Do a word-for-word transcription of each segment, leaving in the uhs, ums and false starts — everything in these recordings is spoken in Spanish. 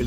El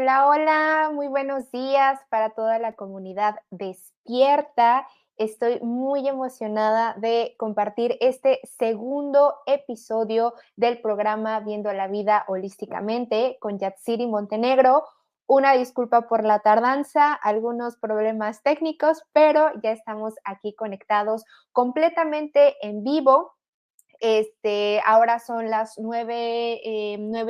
Hola, hola, muy buenos días para toda la comunidad Despierta. Estoy muy emocionada de compartir este segundo episodio del programa Viendo la Vida Holísticamente con Yatziri Montenegro. Una disculpa por la tardanza, algunos problemas técnicos, pero ya estamos aquí conectados completamente en vivo. Este, ahora son las nueve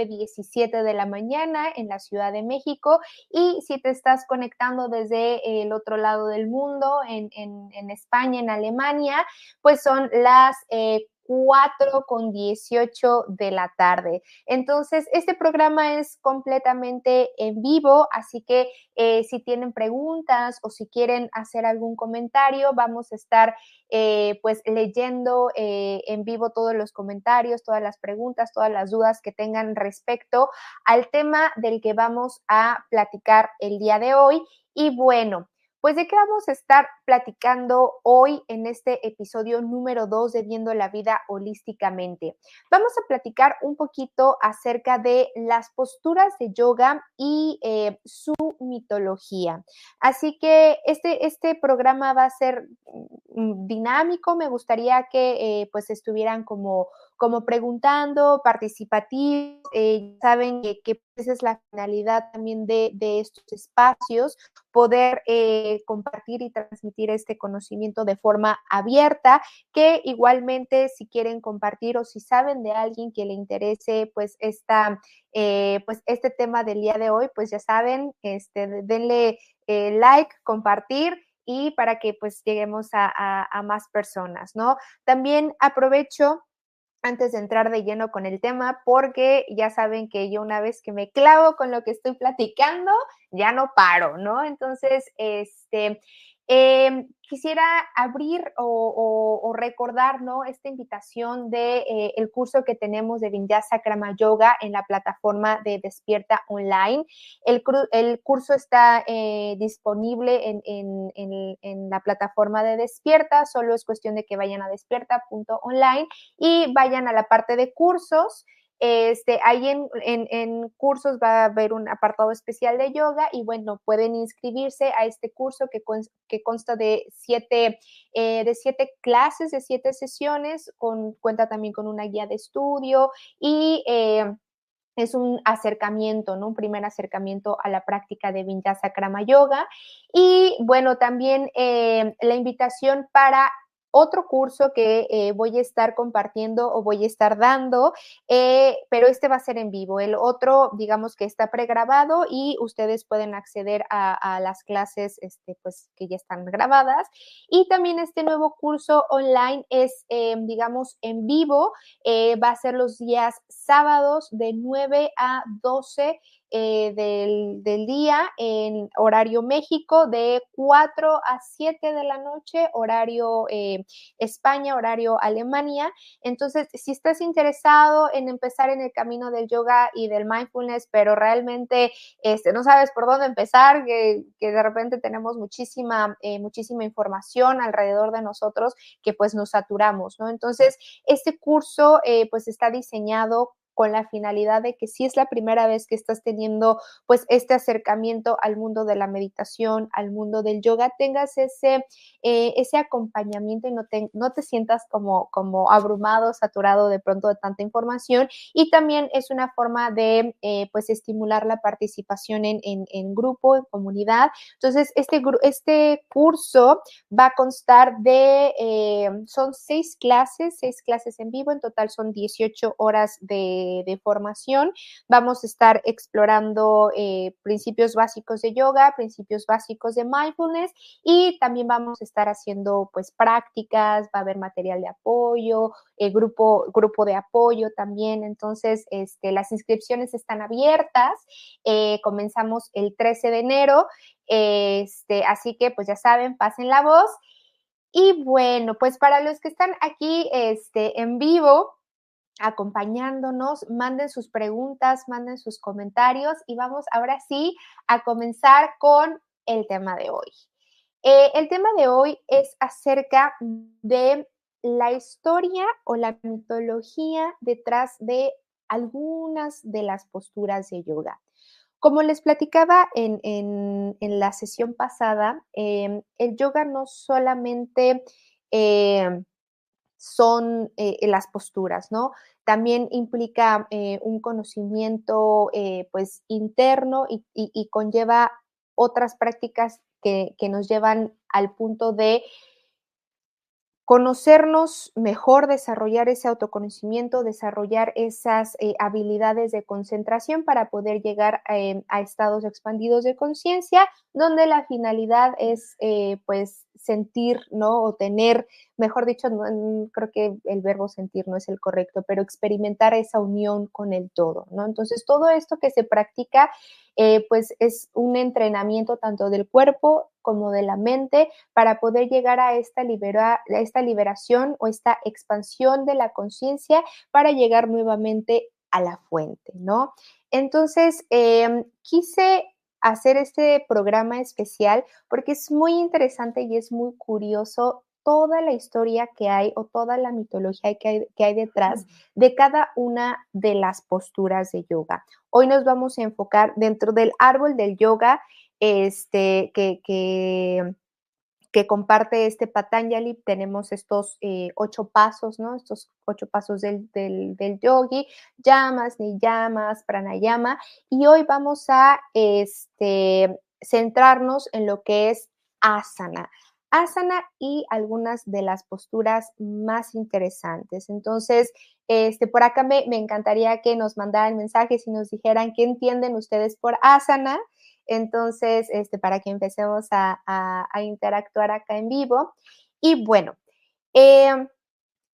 diecisiete de la mañana en la Ciudad de México, y si te estás conectando desde el otro lado del mundo, en, en, en España, en Alemania, pues son las eh, cuatro con dieciocho de la tarde. Entonces, este programa es completamente en vivo, así que eh, si tienen preguntas o si quieren hacer algún comentario, vamos a estar eh, pues leyendo eh, en vivo todos los comentarios, todas las preguntas, todas las dudas que tengan respecto al tema del que vamos a platicar el día de hoy. Y bueno, pues de qué vamos a estar platicando hoy en este episodio número dos de Viendo la Vida Holísticamente. Vamos a platicar un poquito acerca de las posturas de yoga y eh, su mitología. Así que este, este programa va a ser dinámico. Me gustaría que eh, pues estuvieran como... como preguntando, participativos, eh, saben que, que esa es la finalidad también de, de estos espacios, poder eh, compartir y transmitir este conocimiento de forma abierta, que igualmente si quieren compartir o si saben de alguien que le interese pues esta, eh, pues este tema del día de hoy, pues ya saben, este, denle eh, like, compartir, y para que pues lleguemos a, a, a más personas, ¿no? También aprovecho antes de entrar de lleno con el tema, porque ya saben que yo una vez que me clavo con lo que estoy platicando, ya no paro, ¿no? Entonces, este, eh, quisiera abrir o, o, o recordar, ¿no?, esta invitación de eh, el curso que tenemos de Vinyasa Krama Yoga en la plataforma de Despierta Online. El, el curso está eh, disponible en, en, en, en la plataforma de Despierta. Solo es cuestión de que vayan a despierta punto online y vayan a la parte de cursos. Este, ahí en, en, en cursos va a haber un apartado especial de yoga y bueno, pueden inscribirse a este curso que, con, que consta de siete, eh, de siete clases, de siete sesiones, con, cuenta también con una guía de estudio y... Eh, es un acercamiento, ¿no? Un primer acercamiento a la práctica de Vinyasa Krama Yoga. Y bueno, también eh, la invitación para otro curso que eh, voy a estar compartiendo o voy a estar dando, eh, pero este va a ser en vivo. El otro, digamos que está pregrabado y ustedes pueden acceder a, a las clases este, pues, que ya están grabadas. Y también este nuevo curso online es, eh, digamos, en vivo. Eh, va a ser los días sábados de nueve a doce Eh, del, del día en horario México, de cuatro a siete de la noche, horario eh, España, horario Alemania. Entonces, si estás interesado en empezar en el camino del yoga y del mindfulness, pero realmente este, no sabes por dónde empezar, que, que de repente tenemos muchísima, eh, muchísima información alrededor de nosotros que pues nos saturamos, ¿no? Entonces, este curso eh, pues está diseñado con la finalidad de que si es la primera vez que estás teniendo pues este acercamiento al mundo de la meditación, al mundo del yoga, tengas ese, eh, ese acompañamiento y no te, no te sientas como, como abrumado, saturado de pronto de tanta información. Y también es una forma de eh, pues estimular la participación en, en, en grupo, en comunidad. Entonces, este, este curso va a constar de, eh, son seis clases, seis clases en vivo, en total son dieciocho horas de de formación. Vamos a estar explorando eh, principios básicos de yoga, principios básicos de mindfulness, y también vamos a estar haciendo pues prácticas, va a haber material de apoyo, eh, grupo, grupo de apoyo también. Entonces, este, las inscripciones están abiertas, eh, comenzamos el trece de enero, este, así que pues ya saben, pasen la voz. Y bueno, pues para los que están aquí este, en vivo, acompañándonos, manden sus preguntas, manden sus comentarios y vamos ahora sí a comenzar con el tema de hoy. Eh, el tema de hoy es acerca de la historia o la mitología detrás de algunas de las posturas de yoga. Como les platicaba en, en, en la sesión pasada, eh, el yoga no solamente eh, son eh, las posturas, ¿no? También implica eh, un conocimiento eh, pues interno y, y, y conlleva otras prácticas que, que nos llevan al punto de conocernos mejor, desarrollar ese autoconocimiento, desarrollar esas eh, habilidades de concentración para poder llegar eh, a estados expandidos de conciencia, donde la finalidad es eh, pues sentir, ¿no? O tener, mejor dicho, no, creo que el verbo sentir no es el correcto, pero experimentar esa unión con el todo, ¿no? Entonces, todo esto que se practica eh, pues es un entrenamiento tanto del cuerpo como de la mente, para poder llegar a esta, libera, a esta liberación o esta expansión de la conciencia para llegar nuevamente a la fuente, ¿no? Entonces, eh, quise hacer este programa especial porque es muy interesante y es muy curioso toda la historia que hay o toda la mitología que hay, que hay detrás de cada una de las posturas de yoga. Hoy nos vamos a enfocar dentro del árbol del yoga, Este, que, que, que comparte este Patanjali. Tenemos estos eh, ocho pasos, ¿no? Estos ocho pasos del, del, del yogi, yamas, niyamas, pranayama, y hoy vamos a este, centrarnos en lo que es asana. Asana y algunas de las posturas más interesantes. Entonces, este, por acá me, me encantaría que nos mandaran mensajes y nos dijeran qué entienden ustedes por asana. Entonces, este, para que empecemos a, a, a interactuar acá en vivo. Y bueno, eh,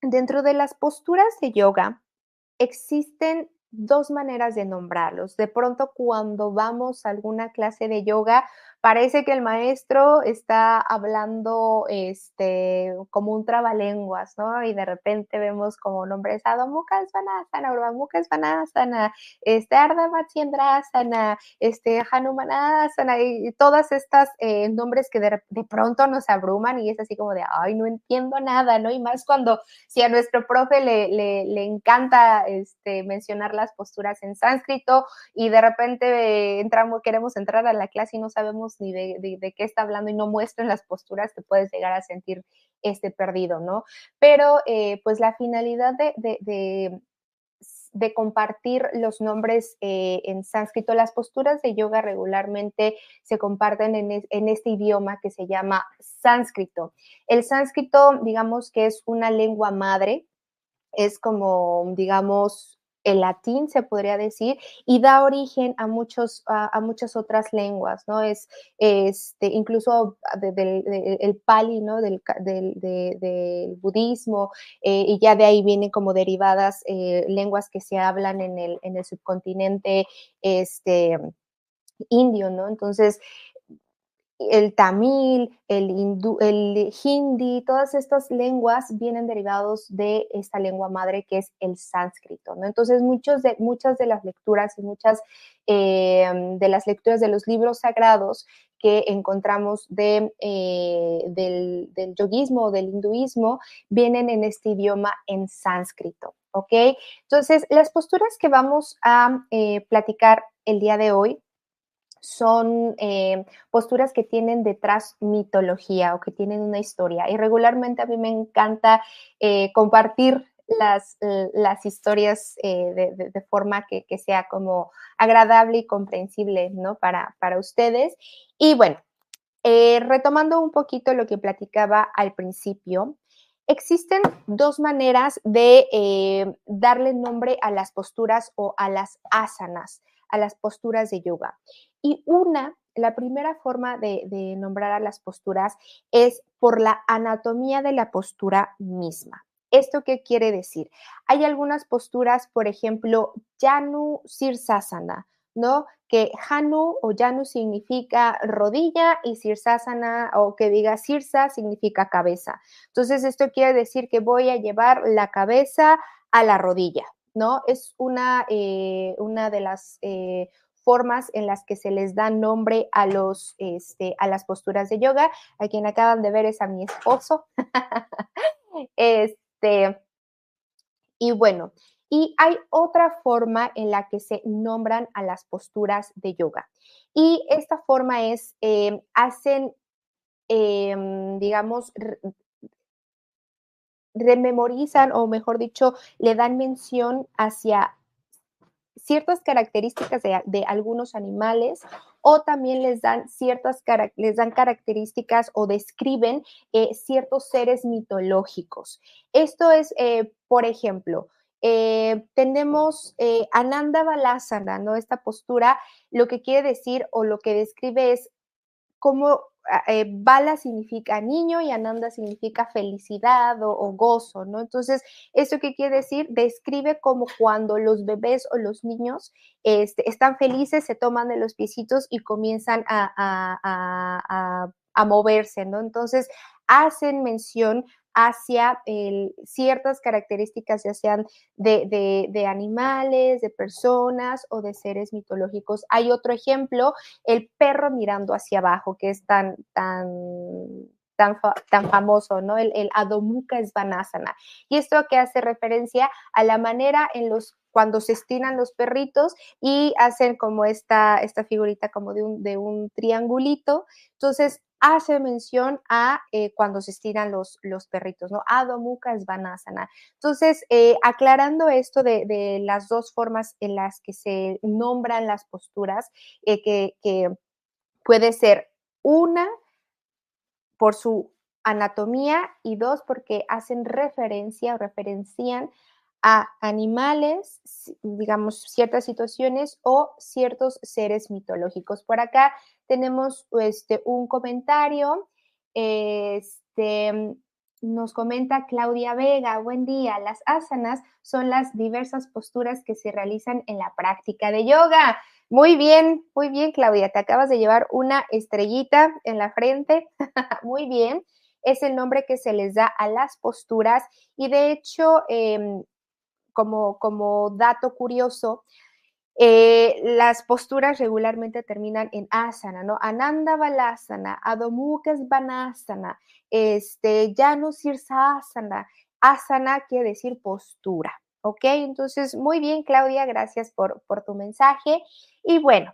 dentro de las posturas de yoga existen dos maneras de nombrarlos. De pronto, cuando vamos a alguna clase de yoga, parece que el maestro está hablando este, como un trabalenguas, ¿no? Y de repente vemos como nombres Adho Mukha Svanasana, Urdhva Mukha Svanasana, este, Ardhamatsyendrasana, este, Hanumanasana, y todas estas eh, nombres que de, de pronto nos abruman y es así como de, ay, no entiendo nada, ¿no? Y más cuando, si a nuestro profe le, le, le encanta este, mencionar las posturas en sánscrito y de repente entramos, queremos entrar a la clase y no sabemos ni de, de, de qué está hablando y no muestran las posturas, te puedes llegar a sentir este perdido, ¿no? Pero eh, pues la finalidad de, de, de, de compartir los nombres eh, en sánscrito. Las posturas de yoga regularmente se comparten en, es, en este idioma que se llama sánscrito. El sánscrito, digamos que es una lengua madre, es como, digamos, el latín, se podría decir, y da origen a muchos a, a muchas otras lenguas, ¿no? Es este incluso de, de, de, el pali, ¿no? Del, del, de, del budismo, eh, y ya de ahí vienen como derivadas eh, lenguas que se hablan en el, en el subcontinente este, indio, ¿no? Entonces, el tamil, el, hindú, el hindi, todas estas lenguas vienen derivados de esta lengua madre que es el sánscrito, ¿no? Entonces, muchos de, muchas de las lecturas y muchas eh, de las lecturas de los libros sagrados que encontramos de, eh, del, del yoguismo o del hinduismo vienen en este idioma en sánscrito, ¿ok? Entonces, las posturas que vamos a eh, platicar el día de hoy son eh, posturas que tienen detrás mitología o que tienen una historia. Y regularmente a mí me encanta eh, compartir las, las historias eh, de, de, de forma que, que sea como agradable y comprensible, ¿no? Para, para ustedes. Y bueno, eh, retomando un poquito lo que platicaba al principio, existen dos maneras de eh, darle nombre a las posturas o a las asanas, a las posturas de yoga. Y una, la primera forma de, de nombrar a las posturas es por la anatomía de la postura misma. ¿Esto qué quiere decir? Hay algunas posturas, por ejemplo, Janu-Sirsasana, ¿no? Que Janu o Janu significa rodilla y Sirsasana, o que diga Sirsa, significa cabeza. Entonces, esto quiere decir que voy a llevar la cabeza a la rodilla, ¿no? Es una, eh, una de las Eh, formas en las que se les da nombre a, los, este, a las posturas de yoga. A quien acaban de ver es a mi esposo. este, y bueno, y hay otra forma en la que se nombran a las posturas de yoga. Y esta forma es, eh, hacen, eh, digamos, rememorizan o mejor dicho, le dan mención hacia ciertas características de, de algunos animales, o también les dan ciertas les dan características o describen eh, ciertos seres mitológicos. Esto es, eh, por ejemplo, eh, tenemos eh, Ananda Balasana, ¿no? Esta postura lo que quiere decir o lo que describe es cómo eh, Bala significa niño y Ananda significa felicidad o, o gozo, ¿no? Entonces, ¿eso qué quiere decir? Describe como cuando los bebés o los niños este, están felices, se toman de los piecitos y comienzan a, a, a, a, a moverse, ¿no? Entonces, hacen mención hacia el, ciertas características, ya sean de, de, de animales, de personas o de seres mitológicos. Hay otro ejemplo, el perro mirando hacia abajo, que es tan, tan, tan, tan famoso, ¿no? El, el Adho Mukha Svanasana. Y esto que hace referencia a la manera en los cuando se estiran los perritos y hacen como esta, esta figurita como de un, de un triangulito. Entonces, hace mención a eh, cuando se estiran los, los perritos, ¿no? Adho Mukha Svanasana. Entonces, eh, aclarando esto de, de las dos formas en las que se nombran las posturas, eh, que, que puede ser una por su anatomía y dos porque hacen referencia o referencian a animales, digamos, ciertas situaciones o ciertos seres mitológicos. Por acá tenemos este, un comentario, este, nos comenta Claudia Vega, buen día, las asanas son las diversas posturas que se realizan en la práctica de yoga. Muy bien, muy bien, Claudia, te acabas de llevar una estrellita en la frente, muy bien, es el nombre que se les da a las posturas y de hecho, eh, Como, como dato curioso, eh, las posturas regularmente terminan en asana, ¿no? Ananda Balasana, Adho Mukha Svanasana, este, Janu-Sirsasana, asana quiere decir postura, ¿ok? Entonces, muy bien, Claudia, gracias por, por tu mensaje. Y bueno,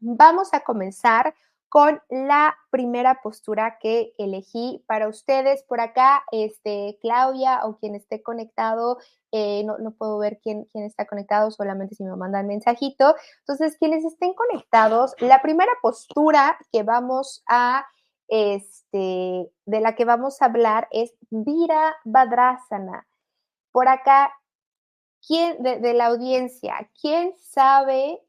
vamos a comenzar con la primera postura que elegí para ustedes. Por acá, este, Claudia o quien esté conectado, eh, no, no puedo ver quién, quién está conectado, solamente si me mandan mensajito. Entonces, quienes estén conectados, la primera postura que vamos a, este, de la que vamos a hablar es Virabhadrasana. Por acá, ¿quién, de, de la audiencia, ¿quién sabe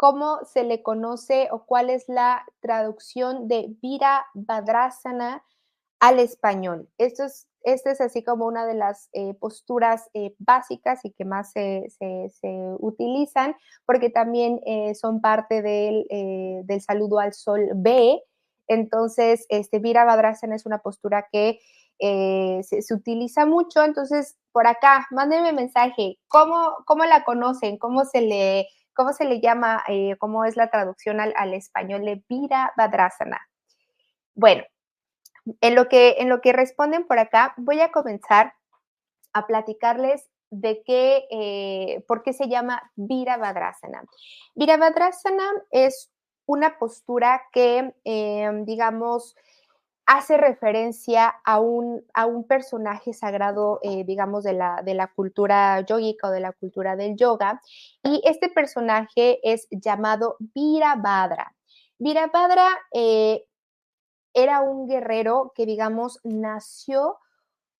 cómo se le conoce o cuál es la traducción de Virabhadrasana al español? Esto es, esta es así como una de las eh, posturas eh, básicas y que más se, se, se utilizan, porque también eh, son parte del, eh, del saludo al sol B. Entonces, este, Virabhadrasana es una postura que eh, se, se utiliza mucho. Entonces, por acá, mándenme mensaje. ¿Cómo, cómo la conocen? ¿Cómo se le... ¿Cómo se le llama? Eh, ¿Cómo es la traducción al, al español de Virabhadrasana? Bueno, en lo, que, en lo que responden por acá, voy a comenzar a platicarles de qué, eh, por qué se llama Virabhadrasana. Virabhadrasana es una postura que, eh, digamos, hace referencia a un, a un personaje sagrado, eh, digamos, de la, de la cultura yógica o de la cultura del yoga. Y este personaje es llamado Virabhadra. Virabhadra eh, era un guerrero que, digamos, nació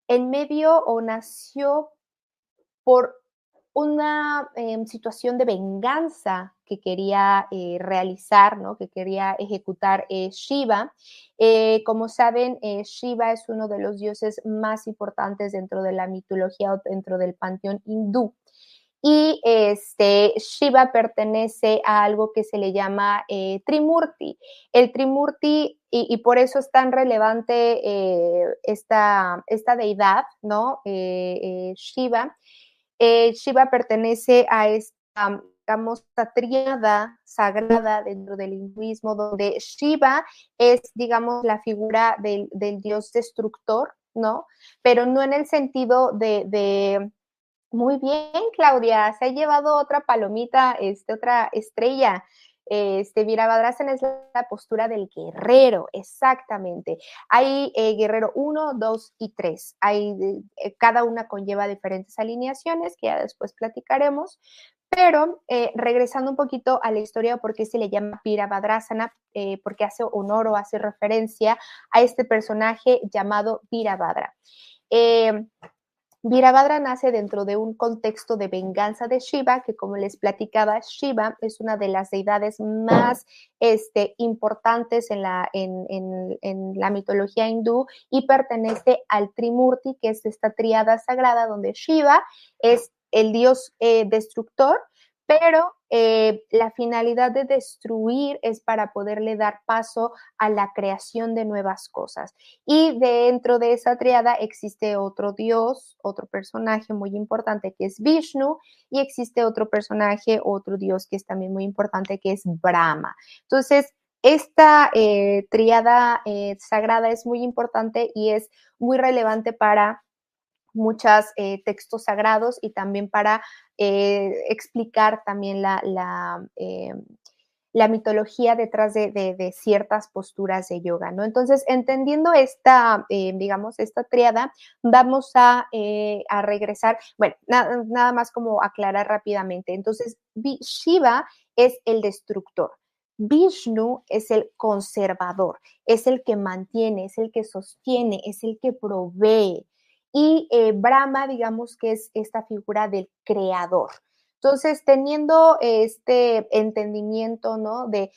en medio o nació por una eh, situación de venganza que quería eh, realizar, ¿no? Que quería ejecutar eh, Shiva. Eh, como saben, eh, Shiva es uno de los dioses más importantes dentro de la mitología o dentro del panteón hindú. Y este, Shiva pertenece a algo que se le llama eh, Trimurti. El Trimurti, y, y por eso es tan relevante eh, esta, esta deidad, ¿no? Eh, eh, Shiva. Eh, Shiva pertenece a esta, digamos, esta tríada sagrada dentro del hinduismo, donde Shiva es, digamos, la figura del, del dios destructor, ¿no? Pero no en el sentido de, de... Muy bien, Claudia, se ha llevado otra palomita, este, otra estrella. Este, Virabhadrasana es la postura del guerrero, exactamente. Hay eh, guerrero uno, dos y tres. Hay, eh, cada una conlleva diferentes alineaciones que ya después platicaremos. Pero eh, regresando un poquito a la historia, ¿por qué se le llama Virabhadrasana? Eh, porque hace honor o hace referencia a este personaje llamado Virabhadra. Eh, Virabhadra nace dentro de un contexto de venganza de Shiva, que como les platicaba, Shiva es una de las deidades más este, importantes en la, en, en, en la mitología hindú y pertenece al Trimurti, que es esta tríada sagrada donde Shiva es el dios eh, destructor, pero eh, la finalidad de destruir es para poderle dar paso a la creación de nuevas cosas. Y dentro de esa triada existe otro dios, otro personaje muy importante que es Vishnu, y existe otro personaje, otro dios que es también muy importante que es Brahma. Entonces, esta eh, triada eh, sagrada es muy importante y es muy relevante para muchos eh, textos sagrados y también para eh, explicar también la, la, eh, la mitología detrás de, de, de ciertas posturas de yoga, ¿no? Entonces, entendiendo esta, eh, digamos, esta triada, vamos a, eh, a regresar, bueno, na, nada más como aclarar rápidamente. Entonces, Shiva es el destructor. Vishnu es el conservador, es el que mantiene, es el que sostiene, es el que provee. Y eh, Brahma, digamos que es esta figura del creador. Entonces, teniendo este entendimiento, ¿no? De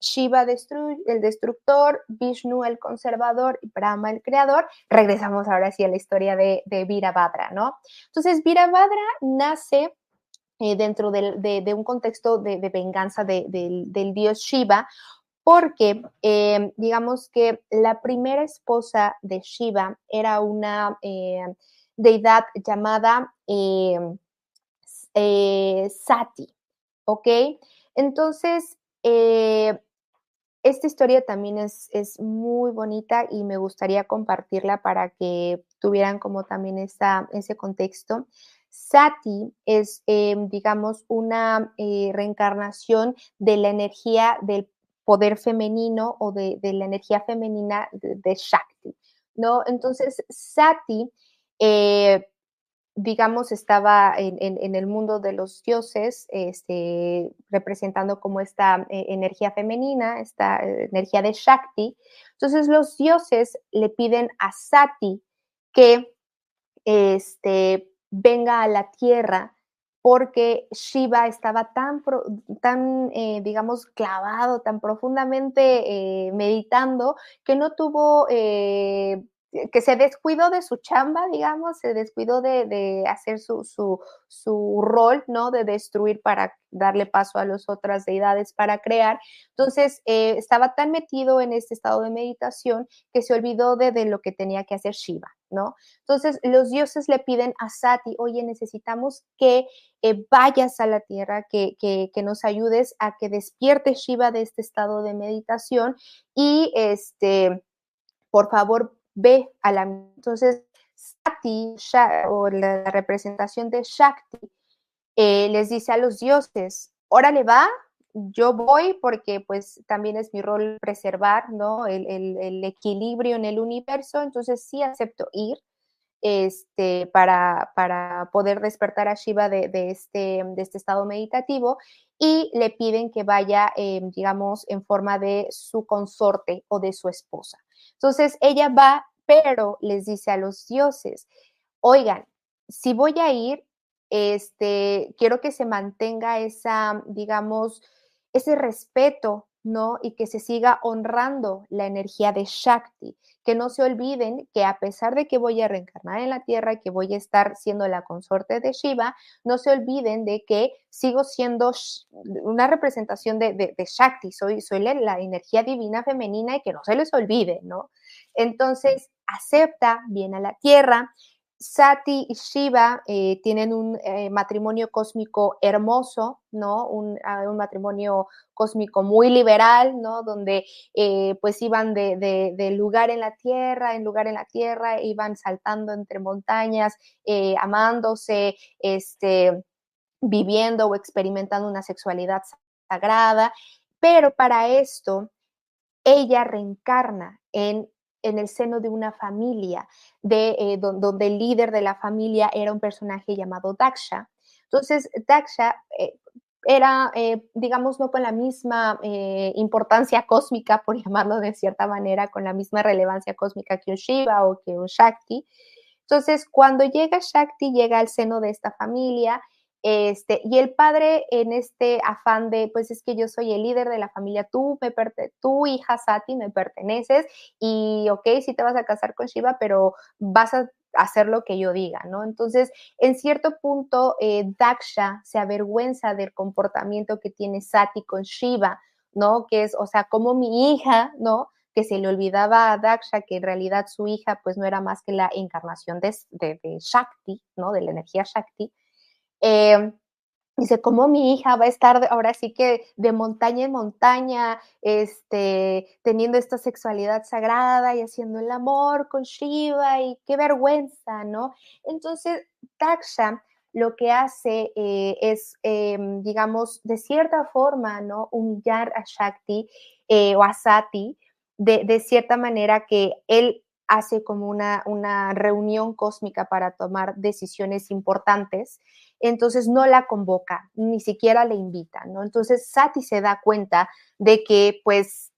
Shiva destru- el destructor, Vishnu el conservador y Brahma el creador, regresamos ahora sí a la historia de, de Virabhadra, ¿no? Entonces, Virabhadra nace eh, dentro de, de, de un contexto de, de venganza de, de, del, del dios Shiva, porque eh, digamos que la primera esposa de Shiva era una eh, deidad llamada eh, eh, Sati, ¿ok? Entonces, eh, esta historia también es, es muy bonita y me gustaría compartirla para que tuvieran como también esa, ese contexto. Sati es, eh, digamos, una eh, reencarnación de la energía del poder femenino o de, de la energía femenina de, de Shakti, ¿no? Entonces, Sati, eh, digamos, estaba en, en, en el mundo de los dioses, este, representando como esta eh, energía femenina, esta eh, energía de Shakti. Entonces, los dioses le piden a Sati que este, venga a la tierra, porque Shiva estaba tan, tan eh, digamos, clavado, tan profundamente eh, meditando, que no tuvo, eh, que se descuidó de su chamba, digamos, se descuidó de, de hacer su, su, su rol, ¿no? De destruir para darle paso a las otras deidades para crear. Entonces, eh, estaba tan metido en este estado de meditación que se olvidó de, de lo que tenía que hacer Shiva, ¿no? Entonces, los dioses le piden a Sati, oye, necesitamos que eh, vayas a la tierra, que, que, que nos ayudes a que despierte Shiva de este estado de meditación y, este, por favor, ve a la... Entonces, Sati, o la representación de Shakti, eh, les dice a los dioses, órale, va, yo voy, porque pues también es mi rol preservar, ¿no? El, el, el equilibrio en el universo. Entonces sí acepto ir este, para, para poder despertar a Shiva de, de, este, de este estado meditativo, y le piden que vaya, eh, digamos, en forma de su consorte o de su esposa. Entonces ella va, pero les dice a los dioses, oigan, si voy a ir, este, quiero que se mantenga esa, digamos, ese respeto, ¿no? Y que se siga honrando la energía de Shakti, que no se olviden que a pesar de que voy a reencarnar en la tierra, que voy a estar siendo la consorte de Shiva, no se olviden de que sigo siendo una representación de, de, de Shakti, soy, soy la, la energía divina femenina, y que no se les olvide, ¿no? Entonces acepta, viene a la tierra. Sati y Shiva eh, tienen un eh, matrimonio cósmico hermoso, ¿no? Un, uh, un matrimonio cósmico muy liberal, ¿no? Donde eh, pues iban de, de, de lugar en la tierra, en lugar en la tierra, iban saltando entre montañas, eh, amándose, este, viviendo o experimentando una sexualidad sagrada. Pero para esto, ella reencarna en en el seno de una familia, de, eh, donde el líder de la familia era un personaje llamado Daksha. Entonces, Daksha eh, era, eh, digamos, no con la misma eh, importancia cósmica, por llamarlo de cierta manera, con la misma relevancia cósmica que un Shiva o que un Shakti. Entonces, cuando llega Shakti, llega al seno de esta familia, Este, y el padre, en este afán de, pues es que yo soy el líder de la familia, tú, me perte- tú hija Sati, me perteneces, y ok, sí te vas a casar con Shiva, pero vas a hacer lo que yo diga, ¿no? Entonces, en cierto punto, eh, Daksha se avergüenza del comportamiento que tiene Sati con Shiva, ¿no? Que es, o sea, como mi hija, ¿no? Que se le olvidaba a Daksha que en realidad su hija, pues no era más que la encarnación de, de, de Shakti, ¿no? De la energía Shakti. Eh, dice, ¿cómo mi hija va a estar ahora sí que de montaña en montaña, este, teniendo esta sexualidad sagrada y haciendo el amor con Shiva? Y qué vergüenza, ¿no? Entonces, Daksha lo que hace eh, es, eh, digamos, de cierta forma, ¿no? Humillar a Shakti eh, o a Sati de, de cierta manera, que él hace como una, una reunión cósmica para tomar decisiones importantes. Entonces no la convoca, ni siquiera le invita, ¿no? Entonces Sati se da cuenta de que pues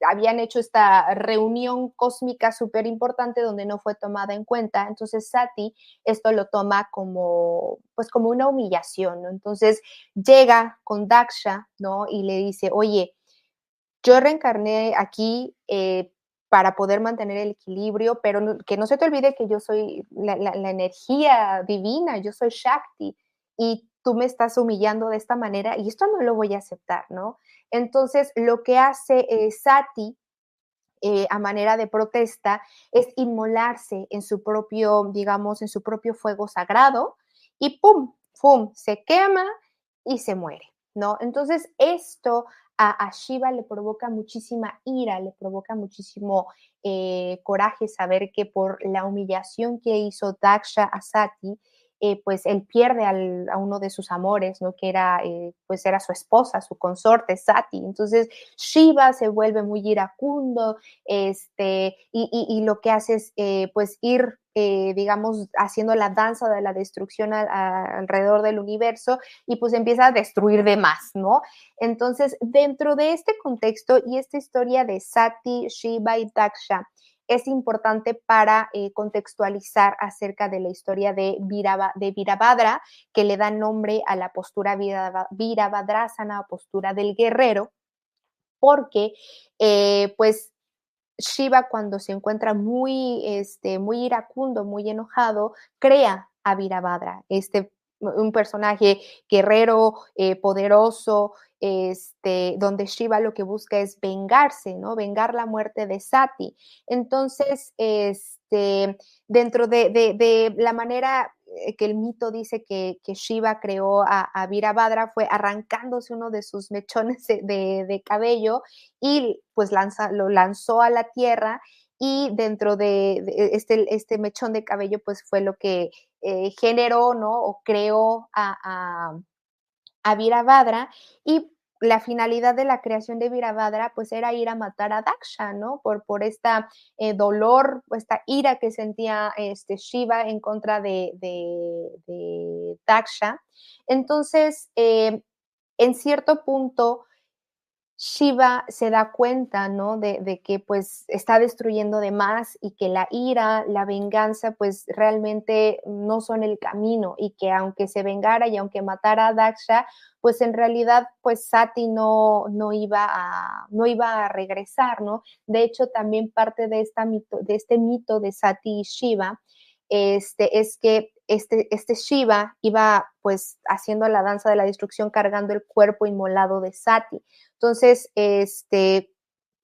habían hecho esta reunión cósmica súper importante donde no fue tomada en cuenta. Entonces Sati esto lo toma como, pues, como una humillación, ¿no? Entonces llega con Daksha, ¿no? Y le dice, oye, yo reencarné aquí eh, para poder mantener el equilibrio, pero no, que no se te olvide que yo soy la, la, la energía divina, yo soy Shakti, y tú me estás humillando de esta manera, y esto no lo voy a aceptar, ¿no? Entonces, lo que hace eh, Sati, eh, a manera de protesta, es inmolarse en su propio, digamos, en su propio fuego sagrado, y pum, pum, se quema y se muere, ¿no? Entonces, esto a, a Shiva le provoca muchísima ira, le provoca muchísimo eh, coraje saber que por la humillación que hizo Daksha a Sati, eh, pues él pierde al, a uno de sus amores, ¿no? Que era, eh, pues era su esposa, su consorte, Sati. Entonces Shiva se vuelve muy iracundo, este, y, y, y lo que hace es eh, pues ir, eh, digamos, haciendo la danza de la destrucción a, a, alrededor del universo, y pues empieza a destruir de más, ¿no? Entonces, dentro de este contexto y esta historia de Sati, Shiva y Daksha, es importante para eh, contextualizar acerca de la historia de, Virabha, de Virabhadra, que le da nombre a la postura Virabhadrasana o postura del guerrero, porque eh, pues Shiva, cuando se encuentra muy, este, muy iracundo, muy enojado, crea a Virabhadra, este, un personaje guerrero, eh, poderoso, Este, donde Shiva lo que busca es vengarse, ¿no? Vengar la muerte de Sati. Entonces, este, dentro de, de, de la manera que el mito dice que, que Shiva creó a, a Virabhadra, fue arrancándose uno de sus mechones de, de, de cabello y pues lanza, lo lanzó a la tierra, y dentro de, de este, este mechón de cabello pues fue lo que eh, generó, ¿no? O creó a... a a Virabhadra, y la finalidad de la creación de Virabhadra pues era ir a matar a Daksha, ¿no? Por, por esta eh, dolor, esta ira que sentía este, Shiva en contra de, de, de Daksha. Entonces, eh, en cierto punto, Shiva se da cuenta, ¿no? De, de que pues está destruyendo de más, y que la ira, la venganza pues realmente no son el camino, y que aunque se vengara y aunque matara a Daksha, pues en realidad pues Sati no, no, iba, a, no iba a regresar, ¿no? De hecho, también parte de, esta mito, de este mito de Sati y Shiva este, es que Este, este Shiva iba pues haciendo la danza de la destrucción cargando el cuerpo inmolado de Sati. Entonces, este,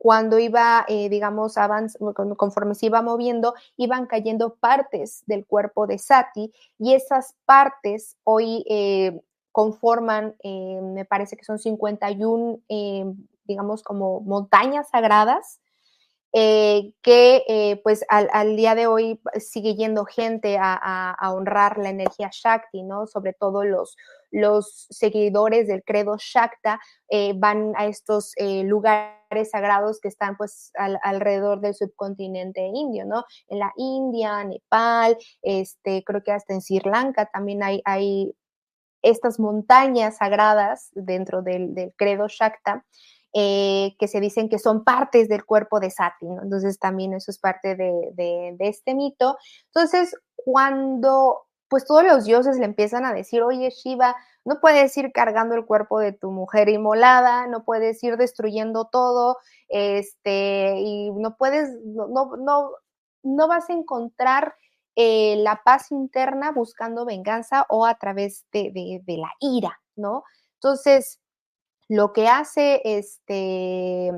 cuando iba, eh, digamos, avanz, conforme se iba moviendo, iban cayendo partes del cuerpo de Sati, y esas partes hoy eh, conforman, eh, me parece que son cincuenta y uno, eh, digamos, como montañas sagradas, Eh, que eh, pues al, al día de hoy sigue yendo gente a, a, a honrar la energía Shakti, ¿no? Sobre todo los, los seguidores del credo Shakta eh, van a estos eh, lugares sagrados que están pues al, alrededor del subcontinente indio, ¿no? En la India, Nepal, este, creo que hasta en Sri Lanka también hay, hay estas montañas sagradas dentro del, del credo Shakta, Eh, que se dicen que son partes del cuerpo de Sati, ¿no? Entonces también eso es parte de, de, de este mito. Entonces, cuando pues todos los dioses le empiezan a decir, oye, Shiva, no puedes ir cargando el cuerpo de tu mujer inmolada, no puedes ir destruyendo todo, este, y no puedes, no, no, no, no vas a encontrar eh, la paz interna buscando venganza o a través de, de, de la ira, ¿no? Entonces, lo que hace este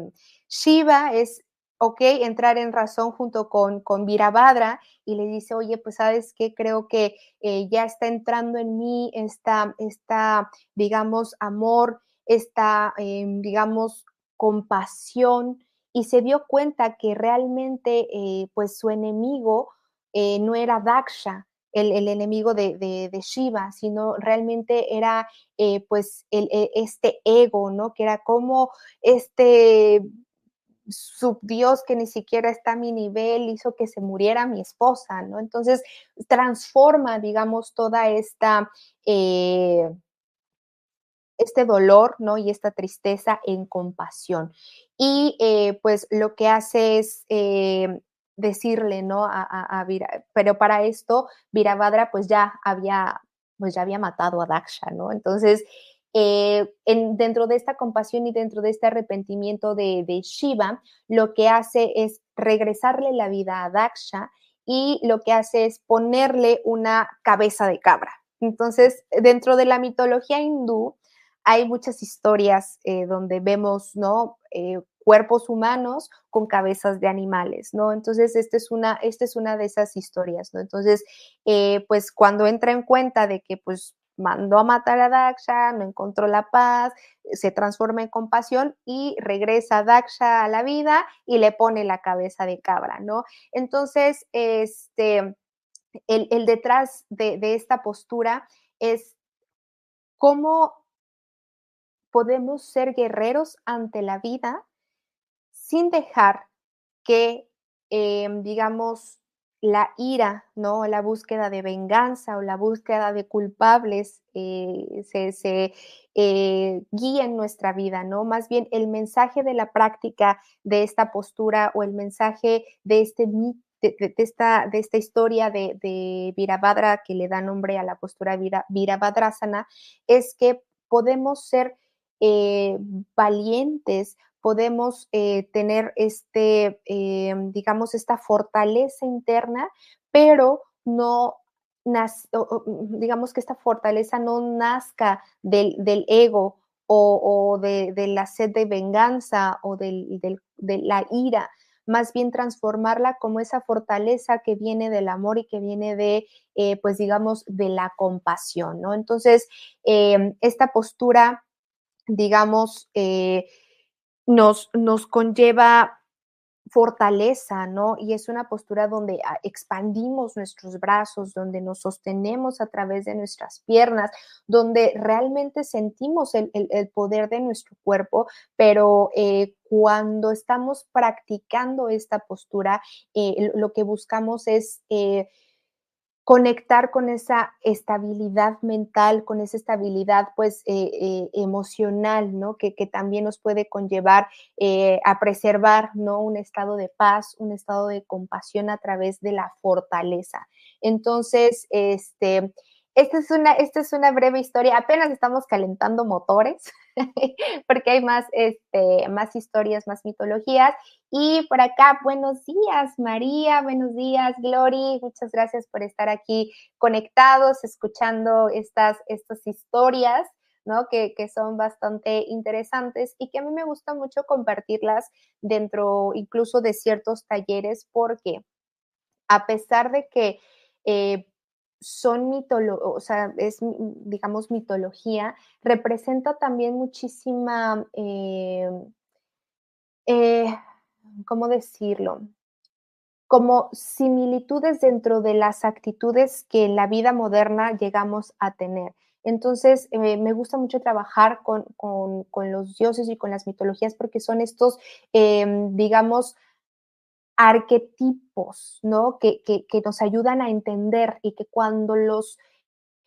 Shiva es, ok, entrar en razón junto con, con Virabhadra, y le dice, oye, pues, ¿sabes qué? Creo que eh, ya está entrando en mí esta, esta digamos, amor, esta, eh, digamos, compasión, y se dio cuenta que realmente, eh, pues, su enemigo eh, no era Daksha, El, el enemigo de, de, de Shiva, sino realmente era eh, pues el, este ego, ¿no? Que era como este subdios que ni siquiera está a mi nivel hizo que se muriera mi esposa, ¿no? Entonces transforma, digamos, toda esta... Eh, este dolor, ¿no? Y esta tristeza en compasión. Y eh, pues lo que hace es... Eh, decirle, ¿no? A, a, a Vira, pero para esto Virabhadra pues ya había, pues ya había matado a Daksha, ¿no? Entonces, eh, en, dentro de esta compasión y dentro de este arrepentimiento de, de Shiva, lo que hace es regresarle la vida a Daksha, y lo que hace es ponerle una cabeza de cabra. Entonces, dentro de la mitología hindú hay muchas historias eh, donde vemos, ¿no? Eh, cuerpos humanos con cabezas de animales, ¿no? Entonces, esta es una, esta es una de esas historias, ¿no? Entonces, eh, pues cuando entra en cuenta de que, pues, mandó a matar a Daksha, no encontró la paz, se transforma en compasión y regresa a Daksha a la vida y le pone la cabeza de cabra, ¿no? Entonces, este... el, el detrás de, de esta postura es cómo podemos ser guerreros ante la vida sin dejar que, eh, digamos, la ira, ¿no?, la búsqueda de venganza o la búsqueda de culpables eh, se, se eh, guía en nuestra vida, ¿no? Más bien el mensaje de la práctica de esta postura o el mensaje de, este, de, de, de, esta, de esta historia de, de Virabhadra, que le da nombre a la postura Vira, Virabhadrasana, es que podemos ser eh, valientes, podemos eh, tener este, eh, digamos, esta fortaleza interna, pero no, naz- digamos que esta fortaleza no nazca del, del ego o, o de, de la sed de venganza o del, del, de la ira, más bien transformarla como esa fortaleza que viene del amor y que viene de, eh, pues digamos, de la compasión, ¿no? Entonces, eh, esta postura, digamos, eh, Nos, nos conlleva fortaleza, ¿no? Y es una postura donde expandimos nuestros brazos, donde nos sostenemos a través de nuestras piernas, donde realmente sentimos el, el, el poder de nuestro cuerpo, pero eh, cuando estamos practicando esta postura, eh, lo que buscamos es eh, conectar con esa estabilidad mental, con esa estabilidad pues eh, eh, emocional, ¿no? Que, que también nos puede conllevar eh, a preservar, ¿no?, un estado de paz, un estado de compasión a través de la fortaleza. Entonces, este... Esta es, una, esta es una breve historia, apenas estamos calentando motores porque hay más, este, más historias, más mitologías. Y por acá, buenos días María, buenos días Glory, muchas gracias por estar aquí conectados, escuchando estas, estas historias, ¿no?, que, que son bastante interesantes y que a mí me gusta mucho compartirlas dentro incluso de ciertos talleres, porque a pesar de que... Eh, son mitología, o sea, es, digamos, mitología, representa también muchísima, eh, eh, ¿cómo decirlo?, como similitudes dentro de las actitudes que en la vida moderna llegamos a tener. Entonces, eh, me gusta mucho trabajar con, con, con los dioses y con las mitologías, porque son estos, eh, digamos, arquetipos, ¿no?, que, que, que nos ayudan a entender y que cuando los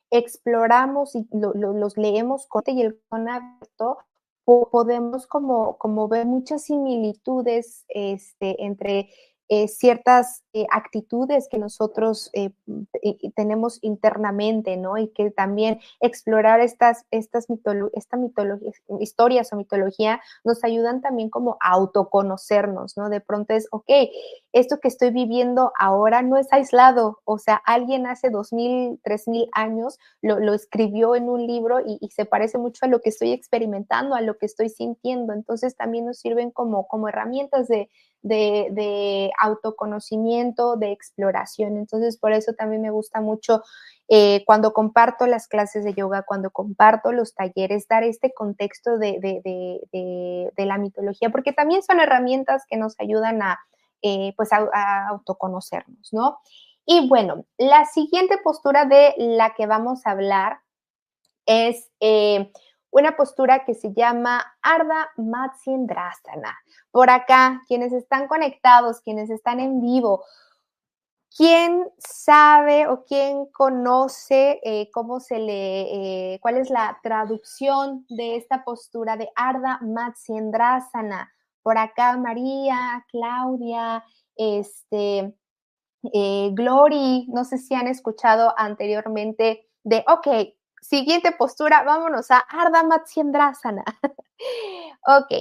exploramos y lo, lo, los leemos con y el corazón abierto, podemos como, como ver muchas similitudes este, entre eh, ciertas eh, actitudes que nosotros eh, tenemos internamente, ¿no? Y que también explorar estas, estas mitolo- esta mitología, historias o mitología nos ayudan también como a autoconocernos, ¿no? De pronto es, ok, esto que estoy viviendo ahora no es aislado, o sea, alguien hace dos mil, tres mil años lo, lo escribió en un libro y, y se parece mucho a lo que estoy experimentando, a lo que estoy sintiendo. Entonces también nos sirven como, como herramientas de De, de autoconocimiento, de exploración. Entonces, por eso también me gusta mucho eh, cuando comparto las clases de yoga, cuando comparto los talleres, dar este contexto de, de, de, de, de la mitología, porque también son herramientas que nos ayudan a, eh, pues a, a autoconocernos, ¿no? Y bueno, la siguiente postura de la que vamos a hablar es eh, una postura que se llama Ardhamatsyendrasana. Por acá, quienes están conectados, quienes están en vivo, ¿quién sabe o quién conoce eh, cómo se le, eh, cuál es la traducción de esta postura de Ardhamatsyendrasana? Por acá, María, Claudia, este, eh, Glory, no sé si han escuchado anteriormente de, ok, siguiente postura, vámonos a Ardhamatsyendrasana. Ok,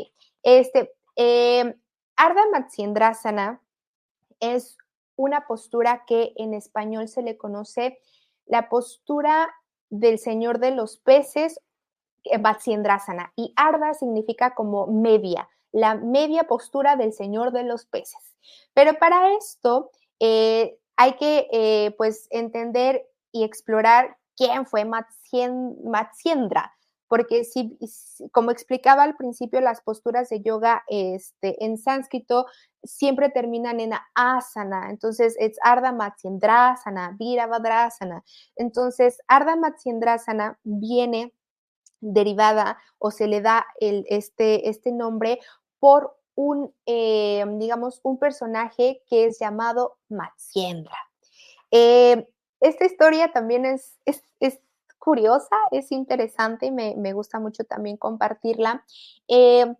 este, eh, Ardhamatsyendrasana es una postura que en español se le conoce la postura del señor de los peces, Matsyendrasana, y Ardha significa como media, la media postura del señor de los peces. Pero para esto eh, hay que eh, pues entender y explorar quién fue Matsyendra, porque si, como explicaba al principio, las posturas de yoga este, en sánscrito siempre terminan en asana, entonces es Ardhamatsyendrasana, Virabhadrasana. Entonces, Ardhamatsyendrasana viene derivada o se le da el, este, este nombre por un, eh, digamos, un personaje que es llamado Matsyendra. Eh, esta historia también es, es, es curiosa, es interesante y me, me gusta mucho también compartirla. Eh,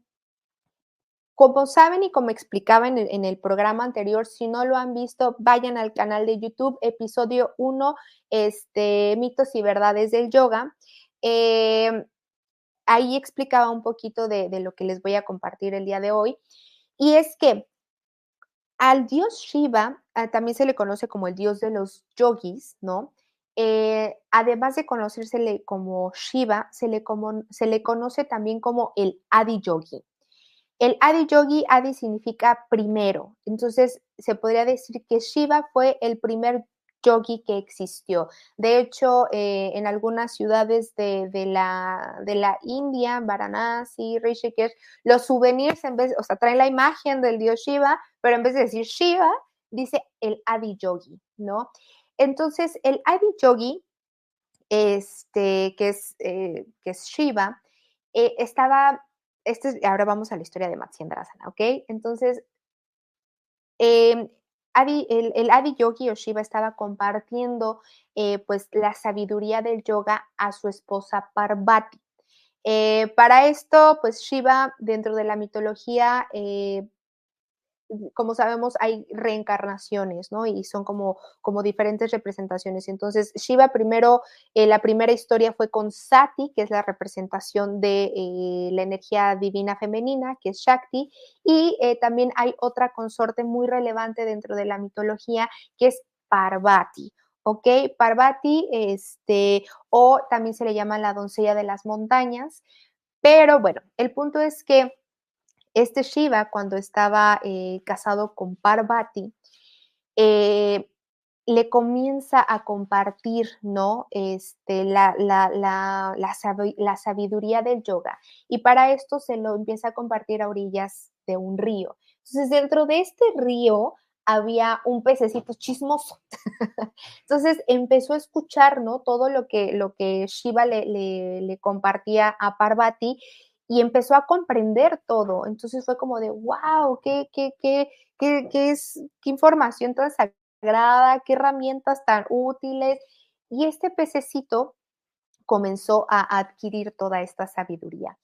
Como saben y como explicaba en el, en el programa anterior, si no lo han visto, vayan al canal de YouTube, episodio uno, este, mitos y verdades del yoga. Eh, ahí explicaba un poquito de, de lo que les voy a compartir el día de hoy. Y es que al dios Shiva, eh, también se le conoce como el dios de los yogis, ¿no? Eh, además de conocérsele como Shiva, se le, como, se le conoce también como el Adiyogi. El Adiyogi, Adi significa primero, entonces se podría decir que Shiva fue el primer yogi que existió. De hecho, eh, en algunas ciudades de, de, la, de la India, Varanasi, Rishikesh, los souvenirs, en vez, o sea, traen la imagen del dios Shiva, pero en vez de decir Shiva, dice el Adiyogi, ¿no? Entonces, el Adiyogi, este, que, es, eh, que es Shiva, eh, estaba... Este, ahora vamos a la historia de Matsyendrasana, ¿ok? Entonces, eh, Adi, el, el Adiyogi o Shiva estaba compartiendo eh, pues, la sabiduría del yoga a su esposa Parvati. Eh, para esto, pues Shiva, dentro de la mitología, eh, como sabemos, hay reencarnaciones, ¿no? Y son como, como diferentes representaciones. Entonces, Shiva primero, eh, la primera historia fue con Sati, que es la representación de eh, la energía divina femenina, que es Shakti. Y eh, también hay otra consorte muy relevante dentro de la mitología, que es Parvati. ¿Ok? Parvati, este, o también se le llama la doncella de las montañas. Pero bueno, el punto es que este Shiva, cuando estaba eh, casado con Parvati, eh, le comienza a compartir, ¿no? este, la, la, la, la, sab- la sabiduría del yoga. Y para esto se lo empieza a compartir a orillas de un río. Entonces, dentro de este río había un pececito chismoso. Entonces empezó a escuchar, ¿no? todo lo que, lo que Shiva le, le, le compartía a Parvati. Y empezó a comprender todo. Entonces fue como de, wow, qué, qué, qué, qué, qué, es, qué información tan sagrada, qué herramientas tan útiles. Y este pececito comenzó a adquirir toda esta sabiduría.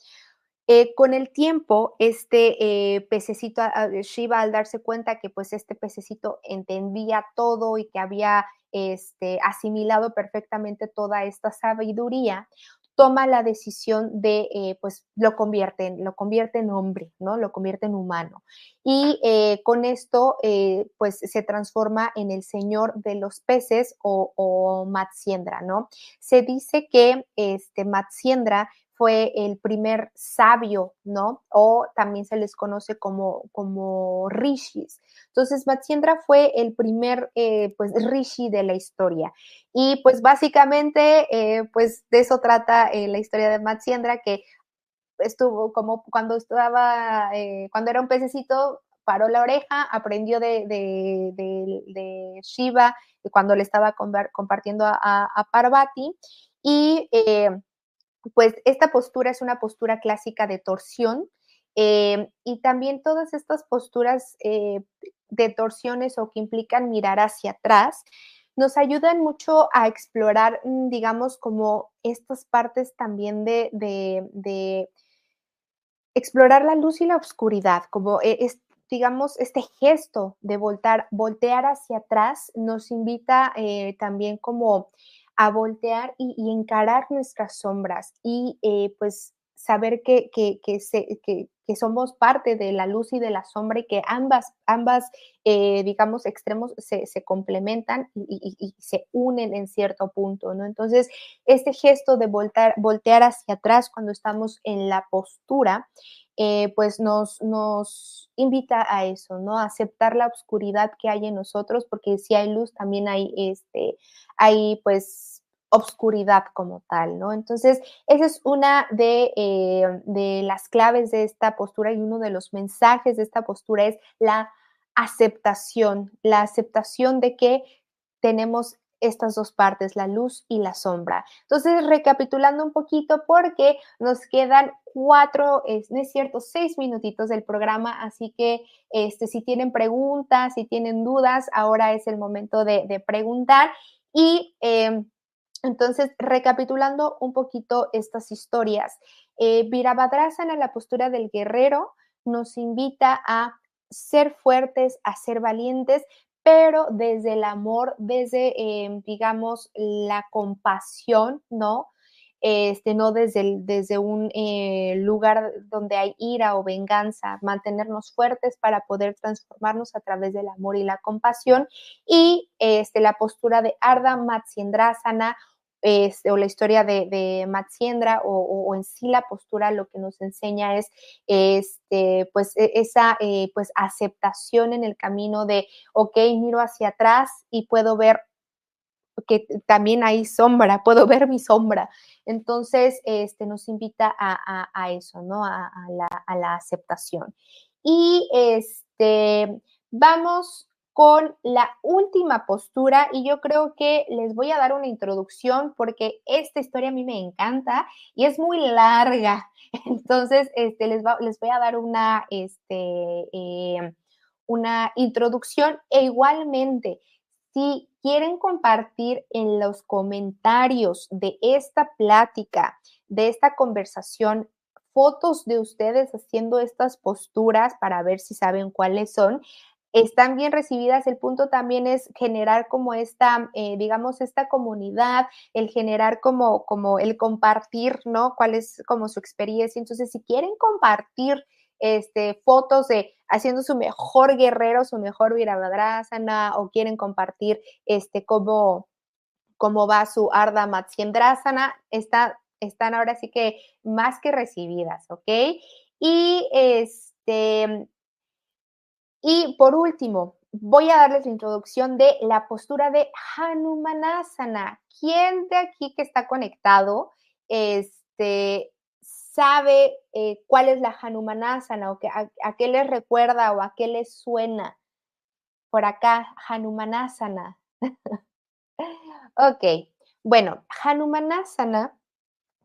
Eh, con el tiempo, este eh, pececito, Shiva, al darse cuenta que pues este pececito entendía todo y que había este, asimilado perfectamente toda esta sabiduría, toma la decisión de, eh, pues, lo convierte, lo convierte en hombre, ¿no? Lo convierte en humano. Y eh, con esto, eh, pues, se transforma en el señor de los peces o, o Matsyendra, ¿no? Se dice que este, Matsyendra fue el primer sabio, ¿no? O también se les conoce como, como rishis. Entonces, Matsyendra fue el primer, eh, pues, rishi de la historia. Y, pues, básicamente, eh, pues, de eso trata eh, la historia de Matsyendra, que estuvo como cuando estaba, eh, cuando era un pececito, paró la oreja, aprendió de, de, de, de Shiva cuando le estaba compartiendo a, a Parvati. Y... Eh, pues esta postura es una postura clásica de torsión eh, y también todas estas posturas eh, de torsiones o que implican mirar hacia atrás nos ayudan mucho a explorar, digamos, como estas partes también de, de, de explorar la luz y la oscuridad, como es, digamos, este gesto de voltar, voltear hacia atrás nos invita eh, también como a voltear y, y encarar nuestras sombras y eh, pues saber que, que, que, se, que, que somos parte de la luz y de la sombra y que ambas, ambas eh, digamos, extremos se, se complementan y, y, y se unen en cierto punto, ¿no? Entonces, este gesto de voltar, voltear hacia atrás cuando estamos en la postura, eh, pues nos, nos invita a eso, ¿no? A aceptar la oscuridad que hay en nosotros, porque si hay luz también hay, este, hay pues, obscuridad como tal, ¿no? Entonces, esa es una de, eh, de las claves de esta postura, y uno de los mensajes de esta postura es la aceptación, la aceptación de que tenemos estas dos partes, la luz y la sombra. Entonces, recapitulando un poquito, porque nos quedan cuatro, no es cierto, seis minutitos del programa, así que este, si tienen preguntas, si tienen dudas, ahora es el momento de, de preguntar. Y eh, entonces, recapitulando un poquito estas historias, eh, Virabhadrasana, la postura del guerrero, nos invita a ser fuertes, a ser valientes, pero desde el amor, desde, eh, digamos, la compasión, ¿no? Este, no desde, el, desde un eh, lugar donde hay ira o venganza, mantenernos fuertes para poder transformarnos a través del amor y la compasión. Y este, la postura de Ardhamatsyendrasana, este, o la historia de, de Matsyendra, o, o, o en sí la postura, lo que nos enseña es este, pues, esa eh, pues, aceptación en el camino de, ok, miro hacia atrás y puedo ver que también hay sombra, puedo ver mi sombra. Entonces, este, nos invita a, a, a eso, ¿no? A, a, la, a la aceptación. Y este, vamos con la última postura, y yo creo que les voy a dar una introducción porque esta historia a mí me encanta y es muy larga. Entonces, este, les, va, les voy a dar una, este, eh, una introducción, e igualmente, si quieren compartir en los comentarios de esta plática, de esta conversación, fotos de ustedes haciendo estas posturas para ver si saben cuáles son, están bien recibidas. El punto también es generar como esta, eh, digamos, esta comunidad, el generar como, como el compartir, ¿no? Cuál es como su experiencia. Entonces, si quieren compartir Este, fotos de haciendo su mejor guerrero, su mejor Virabhadrasana, o quieren compartir este, cómo, cómo va su Ardhamatsyendrasana, está, están ahora sí que más que recibidas, ¿ok? Y, este, y por último, voy a darles la introducción de la postura de Hanumanasana. ¿Quién de aquí que está conectado este, sabe eh, cuál es la Hanumanasana, o que, a, a qué les recuerda o a qué les suena? Por acá, Hanumanasana. Ok, bueno, Hanumanasana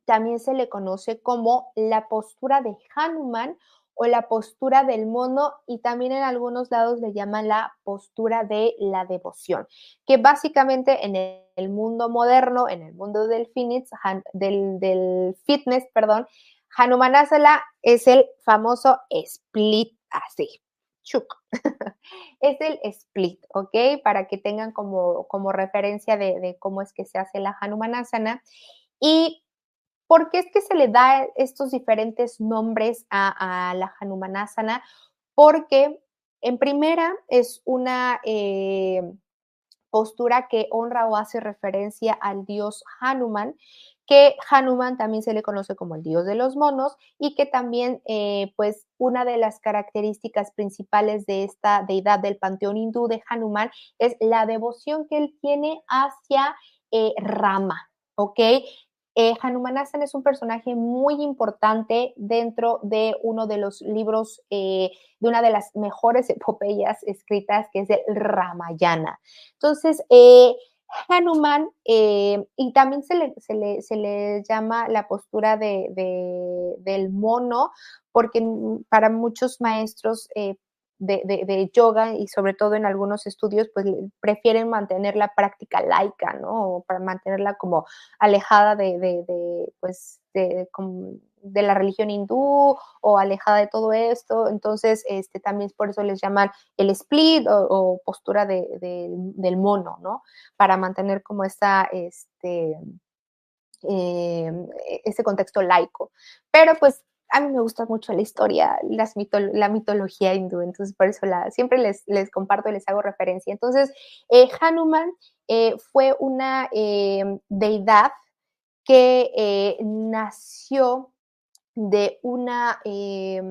también se le conoce como la postura de Hanuman o la postura del mono, y también en algunos lados le llaman la postura de la devoción, que básicamente en el mundo moderno, en el mundo del fitness, del, del fitness, perdón, Hanumanasana es el famoso split, así, chuk, es el split, ¿ok? Para que tengan como, como referencia de, de cómo es que se hace la Hanumanasana. Y ¿por qué es que se le da estos diferentes nombres a, a la Hanumanasana? Porque en primera es una eh, postura que honra o hace referencia al dios Hanuman, que Hanuman también se le conoce como el dios de los monos, y que también eh, pues una de las características principales de esta deidad del panteón hindú de Hanuman es la devoción que él tiene hacia eh, Rama, ¿ok? Eh, Hanumanasana es un personaje muy importante dentro de uno de los libros, eh, de una de las mejores epopeyas escritas, que es el Ramayana. Entonces, eh, Hanuman, eh, y también se le, se, le, se le llama la postura de, de, del mono, porque para muchos maestros eh, De, de, de yoga, y sobre todo en algunos estudios, pues prefieren mantener la práctica laica, ¿no? O para mantenerla como alejada de, de, de pues, de, como de la religión hindú, o alejada de todo esto. Entonces, este, también por eso les llaman el split, o, o postura de, de, del mono, ¿no? Para mantener como esta, este, eh, ese contexto laico. Pero, pues, a mí me gusta mucho la historia, las mito, la mitología hindú, entonces por eso la, siempre les, les comparto y les hago referencia. Entonces, eh, Hanuman eh, fue una eh, deidad que eh, nació de una, eh,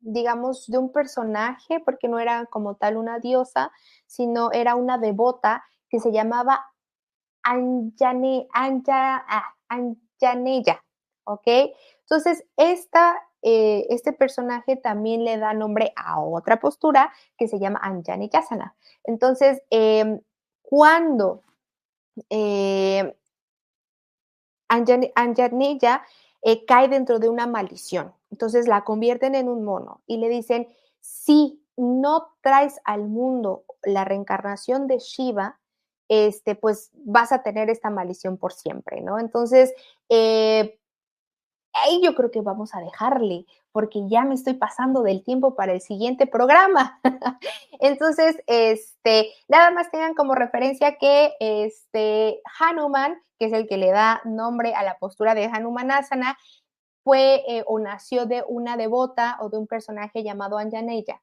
digamos, de un personaje, porque no era como tal una diosa, sino era una devota que se llamaba Anjane, Anja, ah, Anjaneya, ¿ok? Entonces, esta, eh, este personaje también le da nombre a otra postura que se llama Anjaneyasana. Entonces, eh, cuando eh, Anjane, Anjaneya eh, cae dentro de una maldición, entonces la convierten en un mono y le dicen, si no traes al mundo la reencarnación de Shiva, Este, pues vas a tener esta maldición por siempre, ¿no? Entonces, eh, ahí yo creo que vamos a dejarle, porque ya me estoy pasando del tiempo para el siguiente programa. Entonces, este, nada más tengan como referencia que este, Hanuman, que es el que le da nombre a la postura de Hanumanasana, fue eh, o nació de una devota o de un personaje llamado Anjaneya.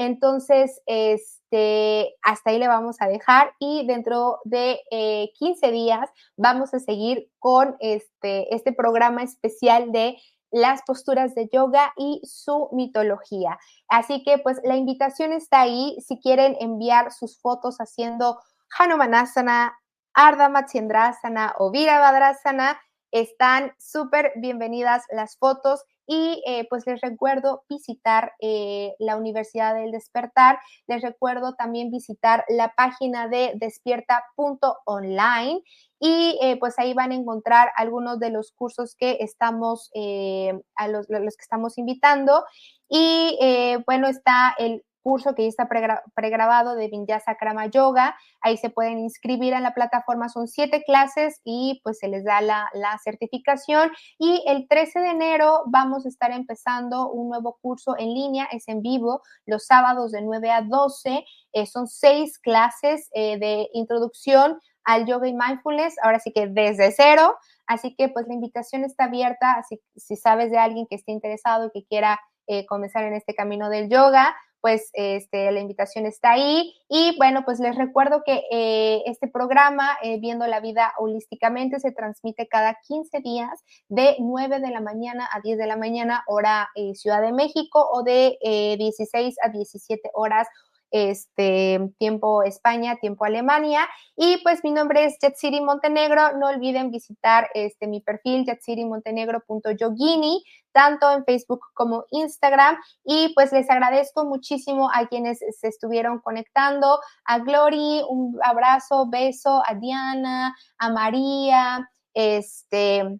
Entonces, este, hasta ahí le vamos a dejar y dentro de eh, quince días vamos a seguir con este, este programa especial de las posturas de yoga y su mitología. Así que, pues, la invitación está ahí. Si quieren enviar sus fotos haciendo Hanumanasana, Ardhamatsyendrasana o Virabhadrasana, están súper bienvenidas las fotos. Y eh, pues les recuerdo visitar eh, la Universidad del Despertar. Les recuerdo también visitar la página de despierta punto online y eh, pues ahí van a encontrar algunos de los cursos que estamos, eh, a los, los que estamos invitando. Y eh, bueno, está el curso que ya está pregra- pregrabado de Vinyasa Krama Yoga. Ahí se pueden inscribir en la plataforma, son siete clases y pues se les da la, la certificación. Y el trece de enero vamos a estar empezando un nuevo curso en línea, es en vivo, los sábados de nueve a doce. Eh, son seis clases eh, de introducción al yoga y mindfulness, ahora sí que desde cero. Así que pues la invitación está abierta, así, si sabes de alguien que esté interesado y que quiera eh, comenzar en este camino del yoga, pues este, la invitación está ahí. Y bueno, pues les recuerdo que eh, este programa, eh, Viendo la Vida Holísticamente, se transmite cada quince días de nueve de la mañana a diez de la mañana, hora eh, Ciudad de México, o de eh, dieciséis a diecisiete horas, este, tiempo España, tiempo Alemania. Y pues mi nombre es Yatziri Montenegro. No olviden visitar este, mi perfil yatziri montenegro punto yogini, tanto en Facebook como Instagram. Y pues les agradezco muchísimo a quienes se estuvieron conectando. A Glory, un abrazo, beso. A Diana, a María, este...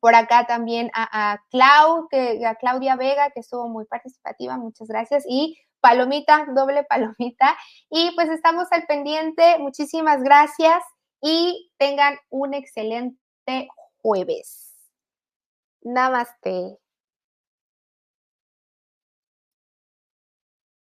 por acá también a, a, Clau, que, a Claudia Vega, que estuvo muy participativa, muchas gracias, y palomita, doble palomita, y pues estamos al pendiente, muchísimas gracias, y tengan un excelente jueves. Namaste.